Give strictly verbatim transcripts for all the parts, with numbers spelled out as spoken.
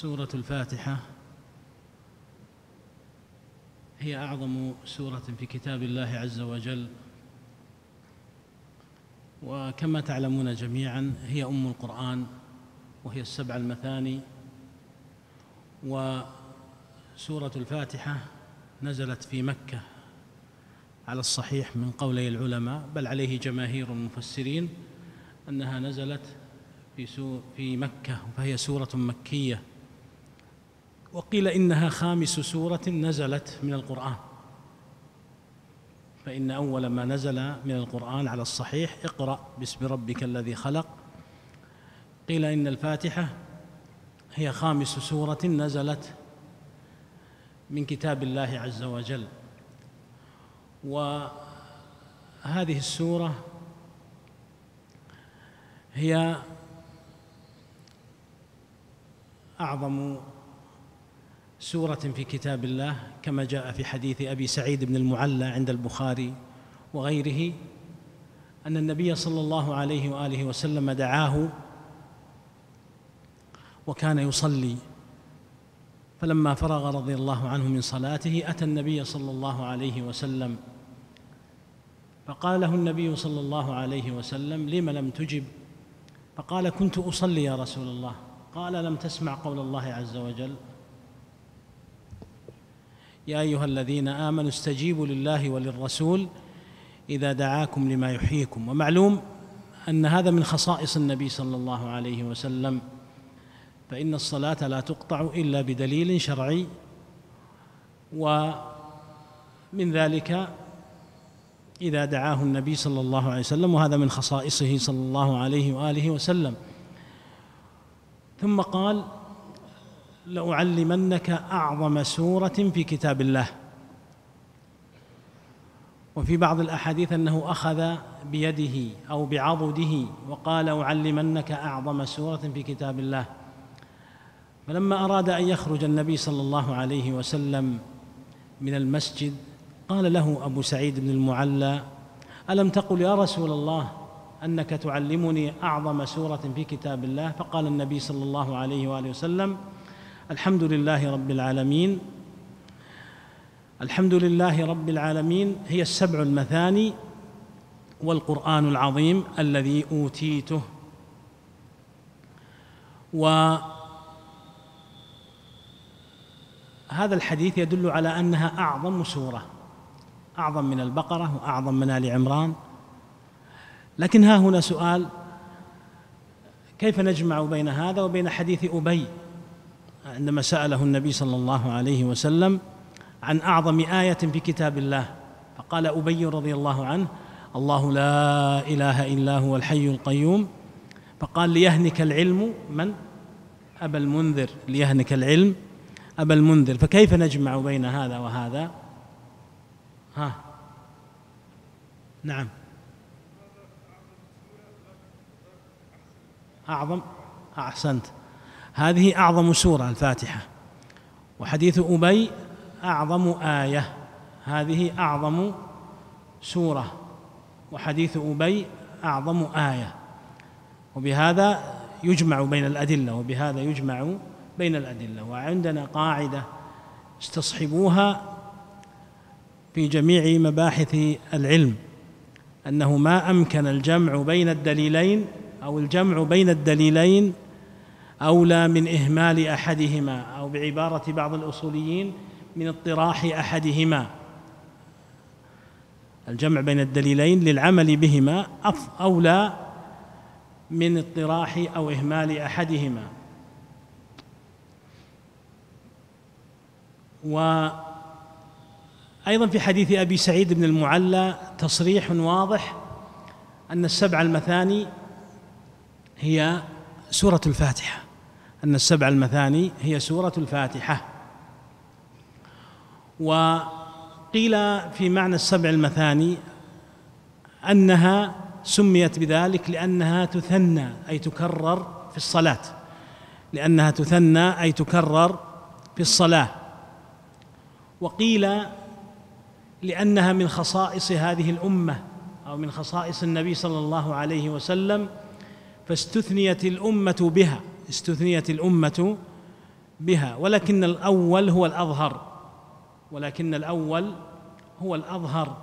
سورة الفاتحة هي أعظم سورة في كتاب الله عز وجل، وكما تعلمون جميعا هي أم القرآن، وهي السبع المثاني. وسورة الفاتحة نزلت في مكة على الصحيح من قولي العلماء، بل عليه جماهير المفسرين، أنها نزلت في مكة، فهي سورة مكية. وقيل إنها خامس سورة نزلت من القرآن، فإن أول ما نزل من القرآن على الصحيح اقرأ باسم ربك الذي خلق. قيل إن الفاتحة هي خامس سورة نزلت من كتاب الله عز وجل. وهذه السورة هي أعظم سورة في كتاب الله، كما جاء في حديث أبي سعيد بن المعلى عند البخاري وغيره، أن النبي صلى الله عليه وآله وسلم دعاه وكان يصلي، فلما فرغ رضي الله عنه من صلاته أتى النبي صلى الله عليه وسلم، فقال له النبي صلى الله عليه وسلم: لم لم تجب؟ فقال: كنت أصلي يا رسول الله. قال: لم تسمع قول الله عز وجل: يا أيها الذين آمنوا استجيبوا لله وللرسول إذا دعاكم لما يحييكم. ومعلوم أن هذا من خصائص النبي صلى الله عليه وسلم، فإن الصلاة لا تقطع إلا بدليل شرعي، ومن ذلك إذا دعاه النبي صلى الله عليه وسلم، وهذا من خصائصه صلى الله عليه وآله وسلم. ثم قال: لأعلمنك أعظم سورة في كتاب الله. وفي بعض الأحاديث أنه أخذ بيده أو بعضده وقال: أعلمنك أعظم سورة في كتاب الله. فلما أراد أن يخرج النبي صلى الله عليه وسلم من المسجد قال له أبو سعيد بن المعلى: ألم تقل يا رسول الله أنك تعلمني أعظم سورة في كتاب الله؟ فقال النبي صلى الله عليه وآله وسلم: الحمد لله رب العالمين، الحمد لله رب العالمين هي السبع المثاني والقرآن العظيم الذي أوتيته. وهذا الحديث يدل على أنها أعظم سورة، أعظم من البقرة وأعظم من آل عمران. لكن ها هنا سؤال: كيف نجمع بين هذا وبين حديث أبي عندما سأله النبي صلى الله عليه وسلم عن أعظم آية في كتاب الله؟ فقال أبي رضي الله عنه: الله لا إله إلا هو الحي القيوم. فقال: ليهنك العلم من؟ أبا المنذر، ليهنك العلم أبا المنذر. فكيف نجمع بين هذا وهذا؟ ها نعم، أعظم، أحسنت، هذه أعظم سورة الفاتحة، وحديث أبي أعظم آية، هذه أعظم سورة، وحديث أبي أعظم آية. وبهذا يجمع بين الأدلة، وبهذا يجمع بين الأدلة. وعندنا قاعدة استصحبوها في جميع مباحث العلم، أنه ما أمكن الجمع بين الدليلين أو الجمع بين الدليلين أولى من إهمال أحدهما، أو بعبارة بعض الأصوليين من اطراح أحدهما. الجمع بين الدليلين للعمل بهما أولى من اطراح أو إهمال أحدهما. وأيضا في حديث أبي سعيد بن المعلى تصريح واضح أن السبع المثاني هي سورة الفاتحة، أن السبع المثاني هي سورة الفاتحة. وقيل في معنى السبع المثاني أنها سميت بذلك لأنها تثنى أي تكرر في الصلاة، لأنها تثنى أي تكرر في الصلاة. وقيل لأنها من خصائص هذه الأمة أو من خصائص النبي صلى الله عليه وسلم، فاستثنيت الأمة بها، استثنيت الأمة بها، ولكن الأول هو الأظهر، ولكن الأول هو الأظهر.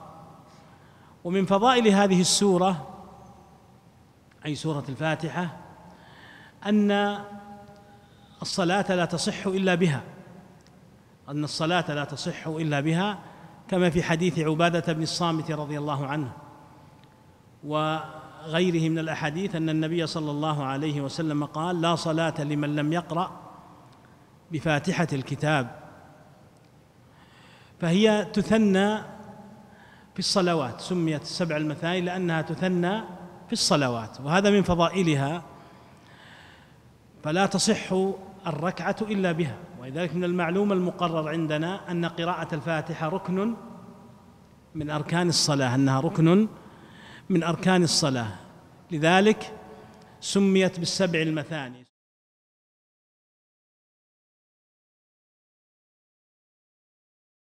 ومن فضائل هذه السورة أي سورة الفاتحة أن الصلاة لا تصح إلا بها، أن الصلاة لا تصح إلا بها، كما في حديث عبادة بن الصامت رضي الله عنه وغيره من الأحاديث أن النبي صلى الله عليه وسلم قال: لا صلاة لمن لم يقرأ بفاتحة الكتاب. فهي تثنى في الصلوات، سميت السبع المثاني لأنها تثنى في الصلوات، وهذا من فضائلها، فلا تصح الركعة إلا بها. ولذلك من المعلوم المقرر عندنا أن قراءة الفاتحة ركن من أركان الصلاة، أنها ركن من أركان الصلاة، لذلك سميت بالسبع المثاني.